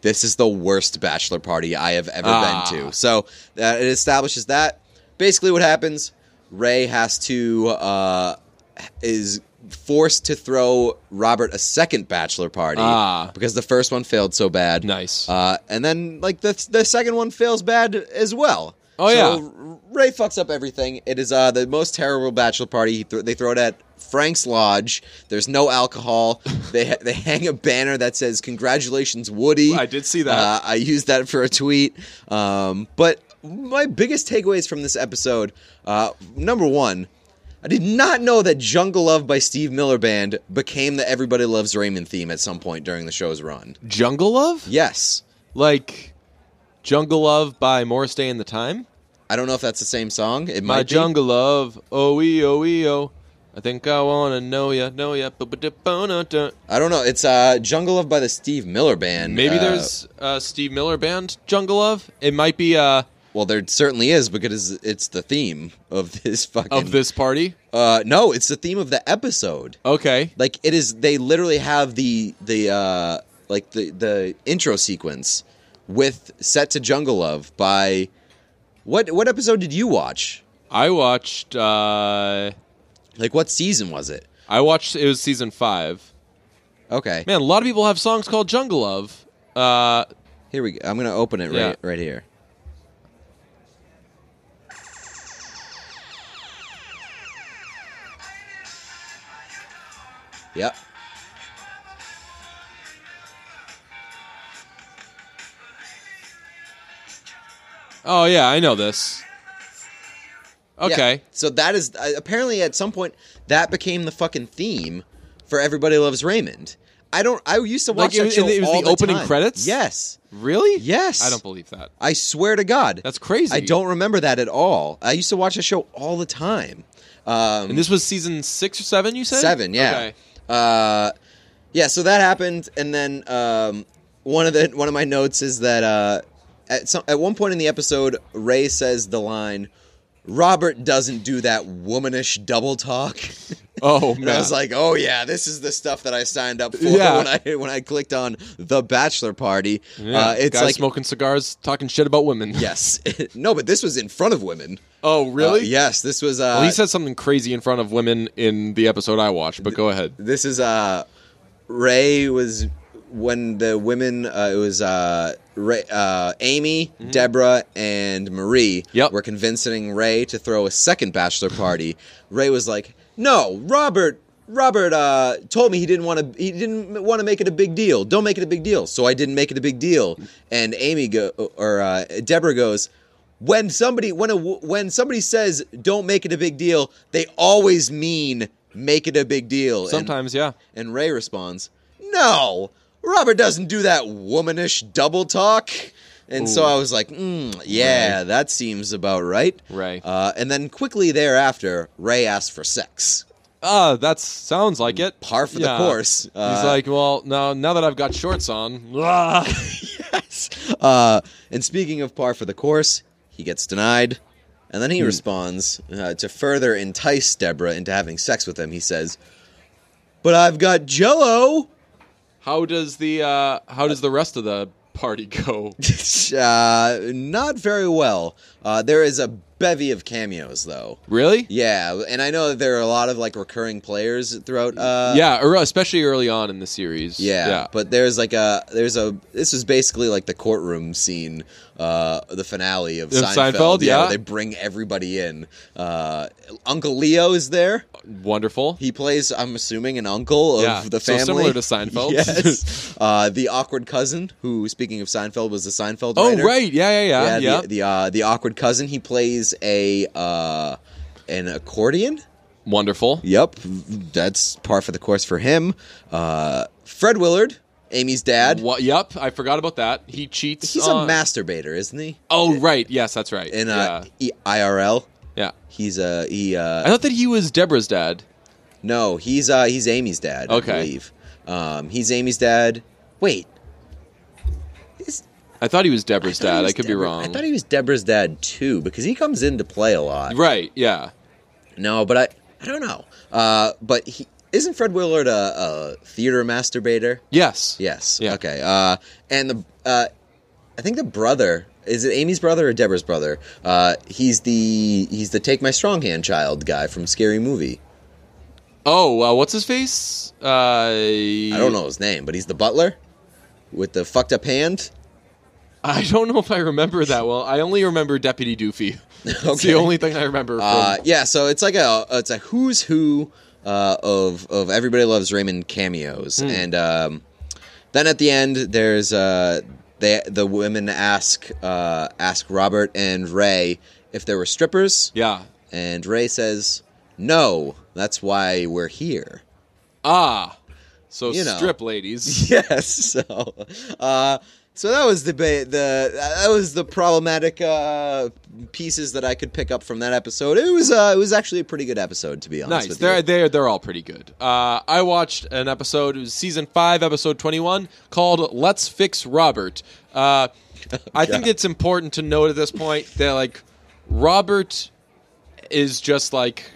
this is the worst bachelor party I have ever been to. So it establishes that. Basically what happens, Ray has to is forced to throw Robert a second bachelor party because the first one failed so bad. Nice. And then like the second one fails bad as well. Oh, so yeah. Ray fucks up everything. It is the most terrible bachelor party. They throw it at Frank's Lodge. There's no alcohol. They hang a banner that says, "Congratulations, Woody." I did see that. I used that for a tweet. But my biggest takeaways from this episode, number one, I did not know that Jungle Love by Steve Miller Band became the Everybody Loves Raymond theme at some point during the show's run. Jungle Love? Yes. Like Jungle Love by Morris Day and the Time? I don't know if that's the same song. It might be. My Jungle Love, oh-ee-oh-ee-oh. I think I want to know ya. I don't know. It's Jungle Love by the Steve Miller Band. Maybe there's Steve Miller Band Jungle Love. It might be... Well, there certainly is because it's the theme of this fucking... Of this party? No, it's the theme of the episode. Okay. Like, it is... They literally have the intro sequence with Set to Jungle Love by... What episode did you watch? I watched... Like, what season was it? I watched... It was season 5. Okay. Man, a lot of people have songs called Jungle Love. Here we go. I'm going to open it right here. Yep. Oh, yeah, I know this. Okay. Yeah, so that is, apparently at some point, that became the fucking theme for Everybody Loves Raymond. I used to watch that show all the time. It was the opening credits? Yes. Really? Yes. I don't believe that. I swear to God. That's crazy. I don't remember that at all. I used to watch that show all the time. And this was season 6 or 7, you said? 7, yeah. Okay. So that happened, and then one of my notes is that at one point in the episode, Ray says the line, "Robert doesn't do that womanish double talk." Oh man! And I was like, "Oh yeah, this is the stuff that I signed up for when I clicked on the Bachelor Party." Yeah. It's guys like smoking cigars, talking shit about women. Yes, no, but this was in front of women. Oh really? Yes, this was. Well, he said something crazy in front of women in the episode I watched. But go ahead. This is Ray was when the women. It was Ray, Amy, mm-hmm. Deborah, and Marie were convincing Ray to throw a second Bachelor Party. Ray was like, "No, Robert told me he didn't want to make it a big deal. Don't make it a big deal." So I didn't make it a big deal. And Deborah goes, "When somebody says don't make it a big deal, they always mean make it a big deal." Sometimes, yeah. And Ray responds, "No, Robert doesn't do that womanish double talk." And so I was like, Ray. That seems about right. Right. And then quickly thereafter, Ray asked for sex. That sounds like it. Par for the course. He's like, well, now that I've got shorts on. Yes. And speaking of par for the course, he gets denied. And then he responds to further entice Deborah into having sex with him. He says, but I've got Jell-O. How does the rest of the party go? Not very well. There is a bevy of cameos, though. Really? Yeah, and I know that there are a lot of like recurring players throughout. Especially early on in the series. Yeah. But there's like this is basically like the courtroom scene, the finale of Seinfeld. Where they bring everybody in. Uncle Leo is there. Wonderful. He plays, I'm assuming, an uncle of the family. So similar to Seinfeld. Yes. The awkward cousin, who, speaking of Seinfeld, was the Seinfeld writer. Oh, right. Yeah. The awkward cousin. He plays an accordion. Wonderful. Yep. That's par for the course for him. Fred Willard, Amy's dad. Yep, I forgot about that. He cheats. He's a masturbator, isn't he? Oh, right. Yes, that's right. In IRL. Yeah, he's I thought that he was Deborah's dad. No, he's Amy's dad. Okay. I believe. He's Amy's dad. Wait, I thought he was Deborah's dad. I could be wrong. I thought he was Deborah's dad too, because he comes into play a lot. Right? Yeah. No, but I don't know. But he. Isn't Fred Willard a theater masturbator? Yes. Yeah. Okay. And the I think the brother, is it Amy's brother or Deborah's brother? He's the Take My Strong Hand Child guy from Scary Movie. Oh, what's his face? I don't know his name, but he's the butler with the fucked up hand. I don't know if I remember that well. I only remember Deputy Doofy. That's the only thing I remember. So it's like a who's who. Of Everybody Loves Raymond cameos, and then at the end there's the women ask Robert and Ray if there were strippers. Yeah, and Ray says no. That's why we're here. Ah, so you strip ladies. Yes. So that was the problematic pieces that I could pick up from that episode. It was actually a pretty good episode, to be honest. Nice. They're all pretty good. I watched an episode, it was season 5, episode 21, called "Let's Fix Robert." I think it's important to note at this point that like Robert is just like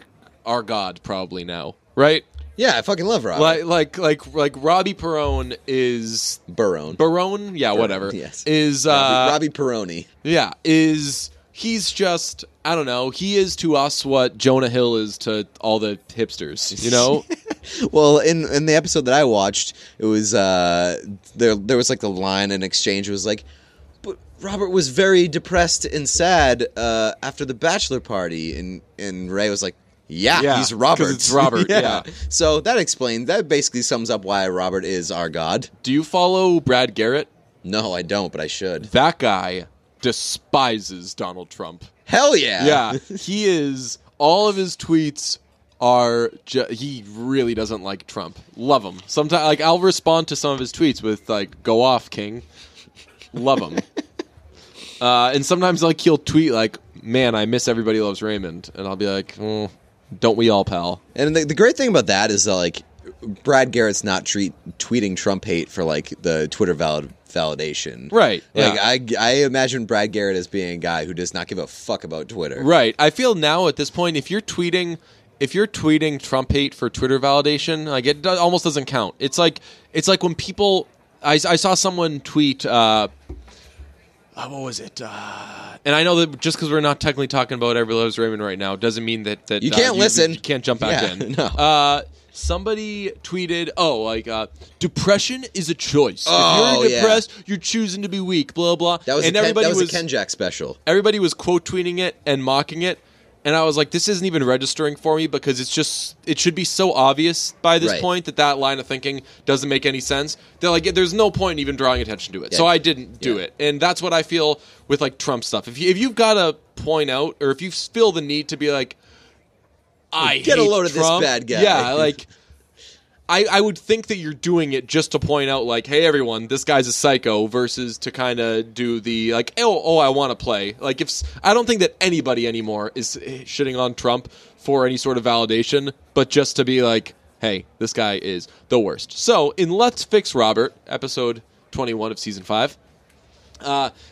our god probably now, right? Yeah, I fucking love Robbie. Like Robbie Perone is Barone. Yeah, Barone, whatever. Yes, is Robbie Peroni. Yeah, he's just, I don't know. He is to us what Jonah Hill is to all the hipsters. You know. Well, in the episode that I watched, it was there was like the line in exchange was like, but Robert was very depressed and sad after the bachelor party, and Ray was like. Yeah, he's Robert. 'Cause it's Robert, yeah. So that basically sums up why Robert is our god. Do you follow Brad Garrett? No, I don't, but I should. That guy despises Donald Trump. Hell yeah. Yeah, he is, all of his tweets are, he really doesn't like Trump. Love him. Sometimes, like, I'll respond to some of his tweets with, like, go off, king. Love him. And sometimes, like, he'll tweet, like, man, I miss Everybody Loves Raymond. And I'll be like, don't we all, pal? And the great thing about that is that, like, Brad Garrett's not tweeting Trump hate for, like, the Twitter validation. Right. Like, yeah. I imagine Brad Garrett as being a guy who does not give a fuck about Twitter. Right. I feel now at this point, if you're tweeting Trump hate for Twitter validation, like, it almost doesn't count. It's like when people... I saw someone tweet... what was it? And I know that just because we're not technically talking about Everybody Loves Raymond right now doesn't mean that you can't listen. You can't jump back in. No. Somebody tweeted, depression is a choice. Oh, if you're depressed, you're choosing to be weak, blah, blah. That was, and that was a Ken Jack special. Everybody was quote tweeting it and mocking it. And I was like, this isn't even registering for me because it's just, it should be so obvious by this point that line of thinking doesn't make any sense. They're like, there's no point in even drawing attention to it. Yeah. So I didn't do it. And that's what I feel with like Trump stuff. If you've got to point out, or if you feel the need to be like, I hate Trump. Get a load of this bad guy. Yeah, like, I would think that you're doing it just to point out, like, hey, everyone, this guy's a psycho, versus to kind of do the, like, oh, I want to play. Like, if I don't think that anybody anymore is shitting on Trump for any sort of validation, but just to be like, hey, this guy is the worst. So, in Let's Fix Robert, episode 21 of season 5,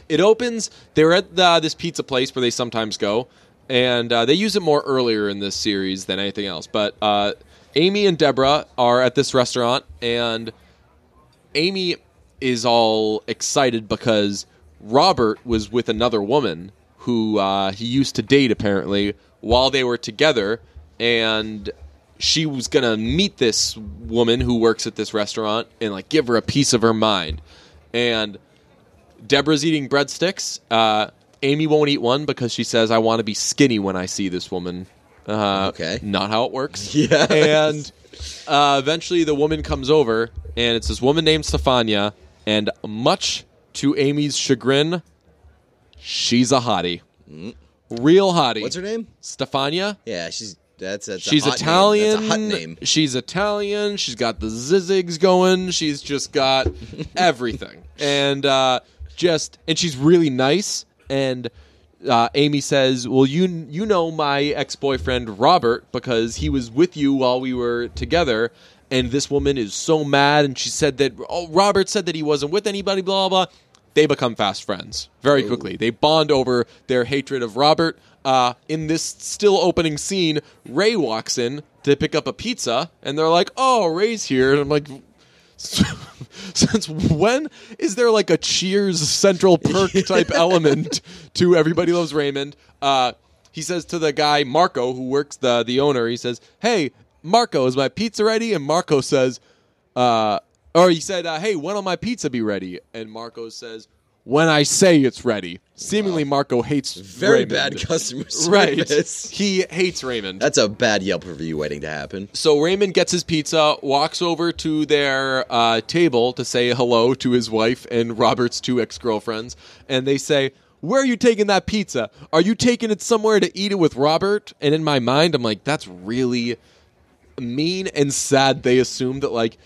it opens, they're at this pizza place where they sometimes go, and they use it more earlier in this series than anything else, but... Amy and Deborah are at this restaurant, and Amy is all excited because Robert was with another woman who he used to date, apparently, while they were together, and she was going to meet this woman who works at this restaurant and, like, give her a piece of her mind. And Deborah's eating breadsticks. Amy won't eat one because she says, I want to be skinny when I see this woman. Okay. Not how it works. Yeah. And eventually the woman comes over, and it's this woman named Stefania, and much to Amy's chagrin, she's a hottie. Real hottie. What's her name? Stefania. Yeah, she's a hot Italian. Name. That's a hot name. She's Italian. She's got the zigzags going. She's just got everything. And she's really nice, and Amy says, well, you know my ex-boyfriend Robert because he was with you while we were together, and this woman is so mad, and she said that Robert said that he wasn't with anybody, blah, blah, blah. They become fast friends very quickly. They bond over their hatred of Robert. In this still opening scene, Ray walks in to pick up a pizza, and they're like, oh, Ray's here. And I'm like... Since when is there like a Cheers Central Perk type element to Everybody Loves Raymond? He says to the guy Marco, who works the owner, he says, hey, Marco, is my pizza ready? And Marco says, hey, when'll my pizza be ready? And Marco says, when I say it's ready. Seemingly, wow. Marco hates Raymond. Very bad customer service. Right. He hates Raymond. That's a bad Yelp review waiting to happen. So Raymond gets his pizza, walks over to their table to say hello to his wife and Robert's two ex-girlfriends. And they say, where are you taking that pizza? Are you taking it somewhere to eat it with Robert? And in my mind, I'm like, that's really mean and sad. They assume that, like,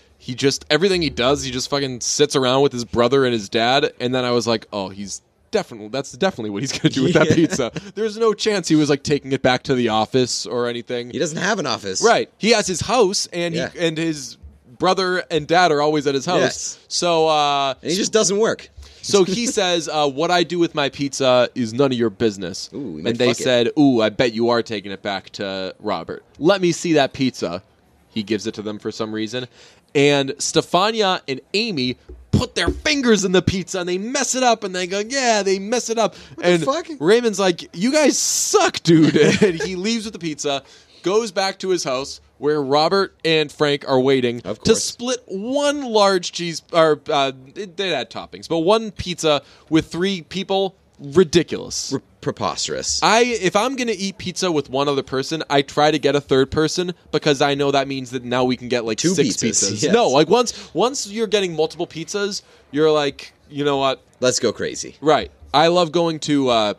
everything he does, he just fucking sits around with his brother and his dad. And then I was like, oh, that's definitely what he's going to do with that pizza. There's no chance he was, like, taking it back to the office or anything. He doesn't have an office. Right. He has his house, and and his brother and dad are always at his house. Yes. So, and he just doesn't work. So he says, what I do with my pizza is none of your business. Ooh, and they said, I bet you are taking it back to Robert. Let me see that pizza. He gives it to them for some reason. And Stefania and Amy put their fingers in the pizza, and they mess it up, and they go, yeah, they mess it up. What the fuck? Raymond's like, you guys suck, dude. And he leaves with the pizza, goes back to his house, where Robert and Frank are waiting to split one large cheese, or they had toppings, but one pizza with three people. Ridiculous. Preposterous. If I'm going to eat pizza with one other person, I try to get a third person because I know that means that now we can get like two six pizzas. Yes. No, like once you're getting multiple pizzas, you're like, you know what? Let's go crazy. Right. I love going to I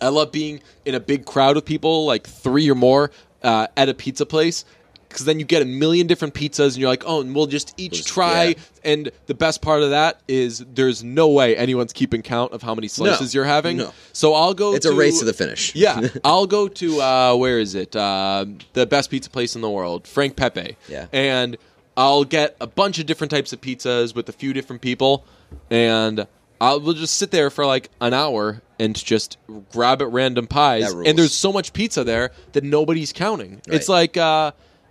love being in a big crowd of people, like three or more at a pizza place. Because then you get a million different pizzas, and you're like, oh, and we'll just each try. Yeah. And the best part of that is there's no way anyone's keeping count of how many slices you're having. No. So I'll go It's a race to the finish. Yeah. I'll go to, where is it? The best pizza place in the world, Frank Pepe. Yeah. And I'll get a bunch of different types of pizzas with a few different people. And we'll just sit there for like an hour and just grab at random pies. And there's so much pizza there that nobody's counting. Right. It's like...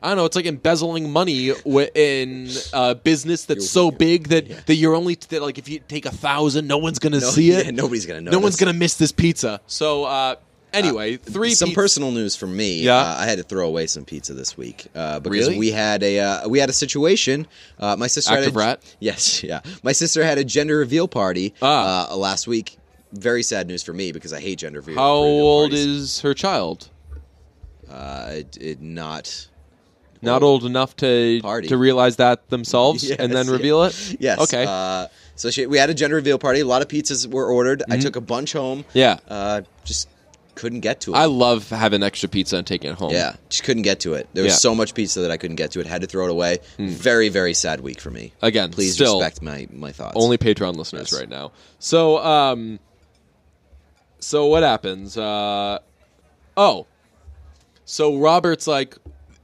I don't know. It's like embezzling money in a business that's so big that you're only like if you take 1,000, no one's gonna see it. Yeah, nobody's gonna know. No one's gonna miss this pizza. So anyway, some personal news from me. Yeah, I had to throw away some pizza this week because we had a situation. My sister had my sister had a gender reveal party last week. Very sad news for me because I hate gender reveal. How old is her child? Not old enough to realize that themselves and then reveal it? Yes. Okay. So we had a gender reveal party. A lot of pizzas were ordered. I took a bunch home. Yeah. Just couldn't get to it. I love having extra pizza and taking it home. Yeah, just couldn't get to it. There was so much pizza that I couldn't get to it. Had to throw it away. Very, very sad week for me. Again, please respect my thoughts. Only Patreon listeners right now. So, so what happens? So Robert's like,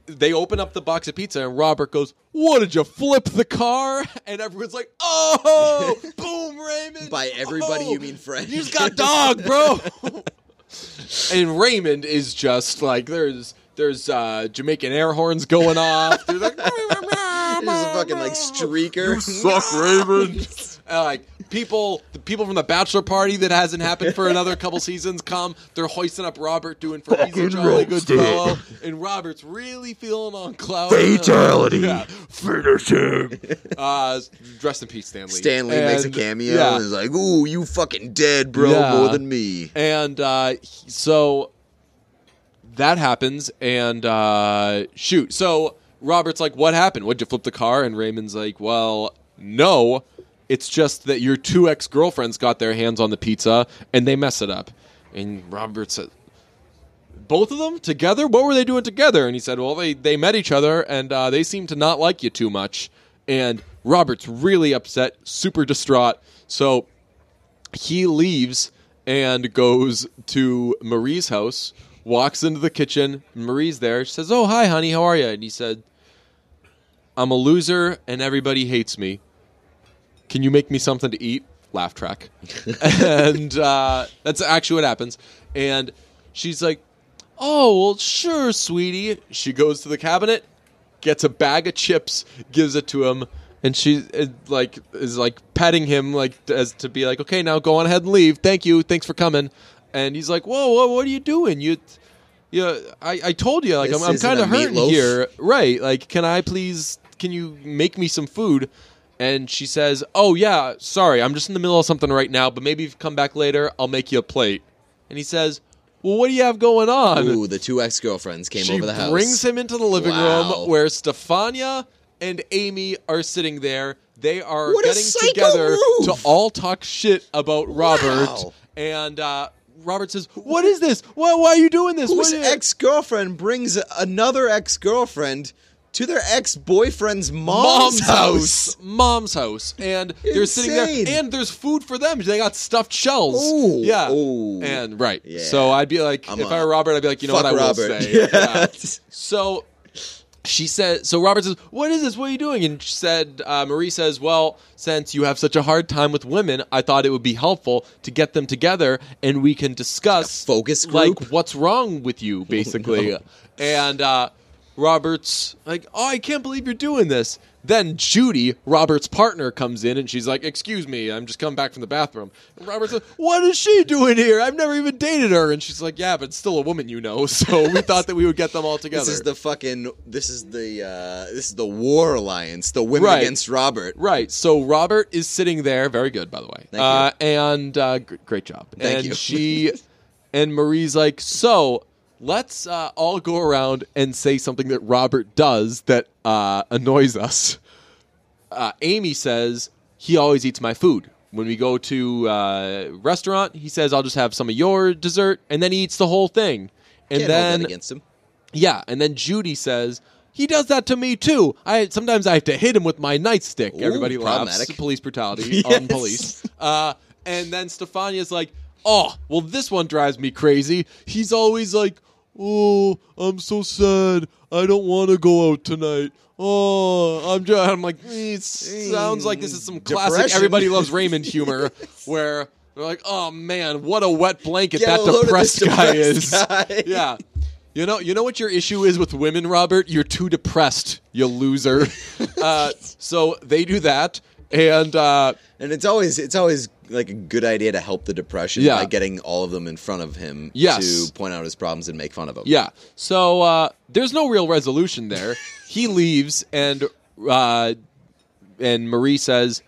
they open up the box of pizza, and Robert goes, "What, did you flip the car?" And everyone's like, "Oh, boom, Raymond." By everybody, you mean Fred. You just got dog, bro. And Raymond is just like, there's Jamaican air horns going off. They're like, there's a fucking like streaker. You suck, Raymond. Like the people from the bachelor party that hasn't happened for another couple seasons come. They're hoisting up Robert, doing for he's a jolly good fellow, and Robert's really feeling on cloud. Fatality, finish him. Rest in peace, Stan Lee. Stan Lee makes a cameo and is like, "Ooh, you fucking dead, bro, more than me." And so that happens, and shoot. So Robert's like, "What happened? What'd you flip the car?" And Raymond's like, "Well, no. It's just that your two ex-girlfriends got their hands on the pizza, and they mess it up." And Robert said, "Both of them? Together? What were they doing together?" And he said, "Well, they met each other, and they seemed to not like you too much." And Robert's really upset, super distraught. So he leaves and goes to Marie's house, walks into the kitchen. Marie's there. She says, "Oh, hi, honey. How are you?" And he said, "I'm a loser, and everybody hates me. Can you make me something to eat?" Laugh track. And that's actually what happens. And she's like, "Oh, well, sure, sweetie." She goes to the cabinet, gets a bag of chips, gives it to him, and she is petting him, like, as to be like, "Okay, now go on ahead and leave. Thank you. Thanks for coming." And he's like, "Whoa, what are you doing? I told you, like, I'm kind of hurting here, right? Like, can you make me some food?" And she says, "Oh, yeah, sorry, I'm just in the middle of something right now, but maybe if you come back later, I'll make you a plate." And he says, "Well, what do you have going on?" Ooh, the two ex-girlfriends came over the house. She brings him into the living room where Stefania and Amy are sitting there. They are getting together to all talk shit about Robert. Wow. And Robert says, "What is this? Why are you doing this? Whose ex-girlfriend brings another ex-girlfriend to their ex-boyfriend's mom's house. Mom's house. And they're sitting there. And there's food for them. They got stuffed shells. Ooh. Yeah. Ooh. And right. Yeah. So I'd be like, if I were Robert, I'd be like, you know what I will say. Yeah. Yeah. So she said, so Robert says, "What is this? What are you doing?" And she said, Marie says, "Well, since you have such a hard time with women, I thought it would be helpful to get them together and we can discuss like a focus group, like what's wrong with you, basically." Oh, no. And, Robert's like, "Oh, I can't believe you're doing this." Then Judy, Robert's partner, comes in and she's like, "Excuse me, I'm just coming back from the bathroom." And Robert's like, "What is she doing here? I've never even dated her." And she's like, "Yeah, but it's still a woman, you know. So we thought that we would get them all together." This is the war alliance, the women against Robert. Right. So Robert is sitting there, very good, by the way. Thank you. And great job. Thank you. And Marie's like, "So let's all go around and say something that Robert does that annoys us." Amy says, "He always eats my food. When we go to a restaurant, he says, 'I'll just have some of your dessert,' and then he eats the whole thing." And can't hold that against him. Yeah, and then Judy says, "He does that to me too. Sometimes I have to hit him with my nightstick." Ooh, everybody laughs. Police brutality on police. And then Stefania's like, "Oh, well, this one drives me crazy. He's always like, 'Oh, I'm so sad. I don't want to go out tonight. Oh, I'm just,'" I'm like, it sounds like this is some classic Everybody Loves Raymond humor where they're like, "Oh, man, what a wet blanket that depressed guy is." Yeah. You know what your issue is with women, Robert? You're too depressed, you loser. So they do that. And it's always like a good idea to help the depression by getting all of them in front of him to point out his problems and make fun of him. Yeah. So there's no real resolution there. He leaves, and Marie says,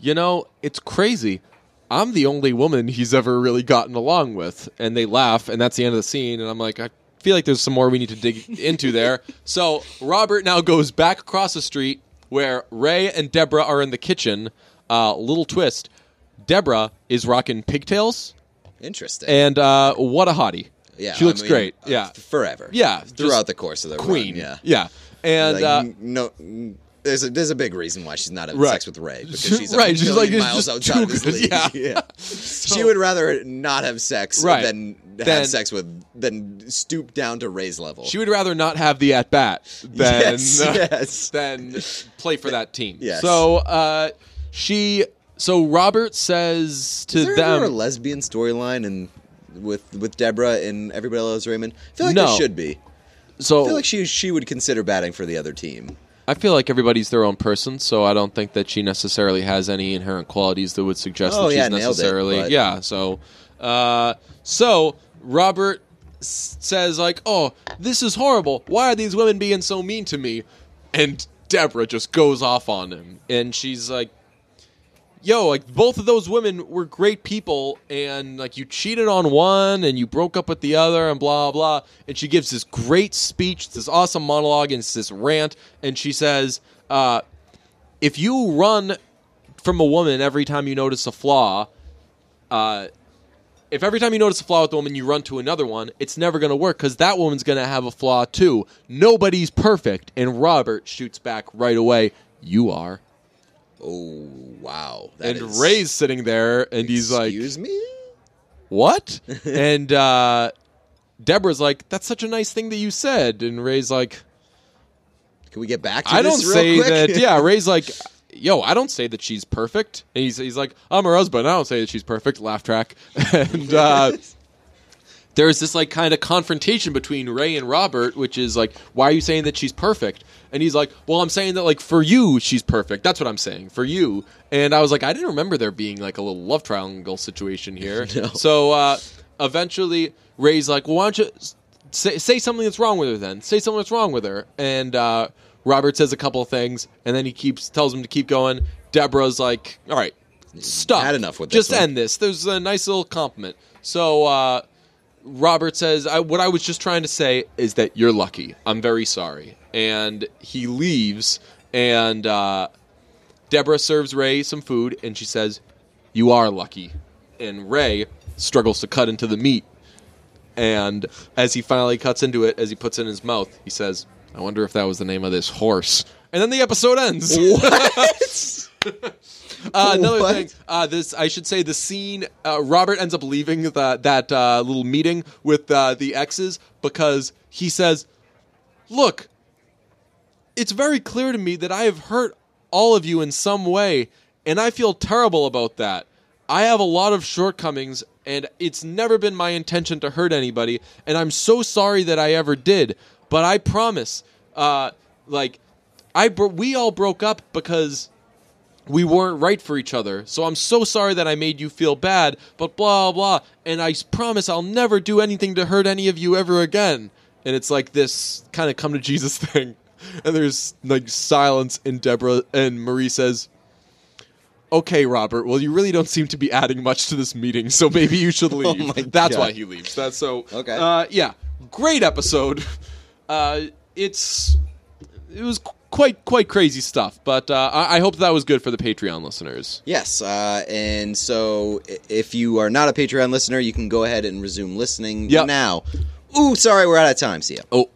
"You know, it's crazy. I'm the only woman he's ever really gotten along with." And they laugh, and that's the end of the scene. And I'm like, I feel like there's some more we need to dig into there. So Robert now goes back across the street where Ray and Deborah are in the kitchen. Little twist. Deborah is rocking pigtails. Interesting. And what a hottie. Yeah, she looks great. Yeah, forever. Yeah, throughout the course of the Queen. Run, yeah, and like, no. There's a big reason why she's not having sex with Ray, because she's she's like miles outside of his league. Yeah. So, she would rather not have sex than have sex with than stoop down to Ray's level. She would rather not have the at bat than than play for that team. Yes. So Robert says to them, "Is there ever a lesbian storyline in with Deborah in Everybody Loves Raymond?" I feel like there should be. So I feel like she would consider batting for the other team. I feel like everybody's their own person, so I don't think that she necessarily has any inherent qualities that would suggest that she's necessarily... Nailed it, So Robert says, like, oh, this is horrible. Why are these women being so mean to me? And Deborah just goes off on him. And she's like, yo, like, both of those women were great people, and, like, you cheated on one, and you broke up with the other, and blah, blah. And she gives this great speech, this awesome monologue, and it's this rant, and she says, if you run from a woman every time you notice a flaw, if every time you notice a flaw with a woman, you run to another one, it's never going to work, because that woman's going to have a flaw, too. Nobody's perfect. And Robert shoots back right away, you are. Oh, wow. And Ray's sitting there, and he's like... Excuse me? What? And Deborah's like, that's such a nice thing that you said. And Ray's like... Can we get back to this real quick? Ray's like, yo, I don't say that she's perfect. And he's like, I'm her husband. I don't say that she's perfect. Laugh track. And there's this, like, kind of confrontation between Ray and Robert, which is like, why are you saying that she's perfect? And he's like, well, I'm saying that, like, for you, she's perfect. That's what I'm saying, for you. And I was like, I didn't remember there being, like, a little love triangle situation here. No. So eventually Ray's like, well, why don't you say something that's wrong with her then? Say something that's wrong with her. And Robert says a couple of things, and then he tells him to keep going. Deborah's like, all right, stop. Had enough with this. Just end this. There's a nice little compliment. So Robert says, what I was just trying to say is that you're lucky. I'm very sorry. And he leaves, and Deborah serves Ray some food, and she says, you are lucky. And Ray struggles to cut into the meat. And as he finally cuts into it, as he puts it in his mouth, he says, I wonder if that was the name of this horse. And then the episode ends. What? Another thing, the scene, Robert ends up leaving that little meeting with the exes, because he says, look, it's very clear to me that I have hurt all of you in some way, and I feel terrible about that. I have a lot of shortcomings, and it's never been my intention to hurt anybody, and I'm so sorry that I ever did, but I promise, we all broke up because... we weren't right for each other, so I'm so sorry that I made you feel bad, but blah, blah, and I promise I'll never do anything to hurt any of you ever again. And it's like this kind of come to Jesus thing. And there's, like, silence, and Deborah and Marie says, okay, Robert, well, you really don't seem to be adding much to this meeting, so maybe you should leave. That's why he leaves. That's so... Okay. Great episode. It was... Quite crazy stuff, but I hope that was good for the Patreon listeners. Yes, and so if you are not a Patreon listener, you can go ahead and resume listening now. Ooh, sorry, we're out of time. See ya. Oh.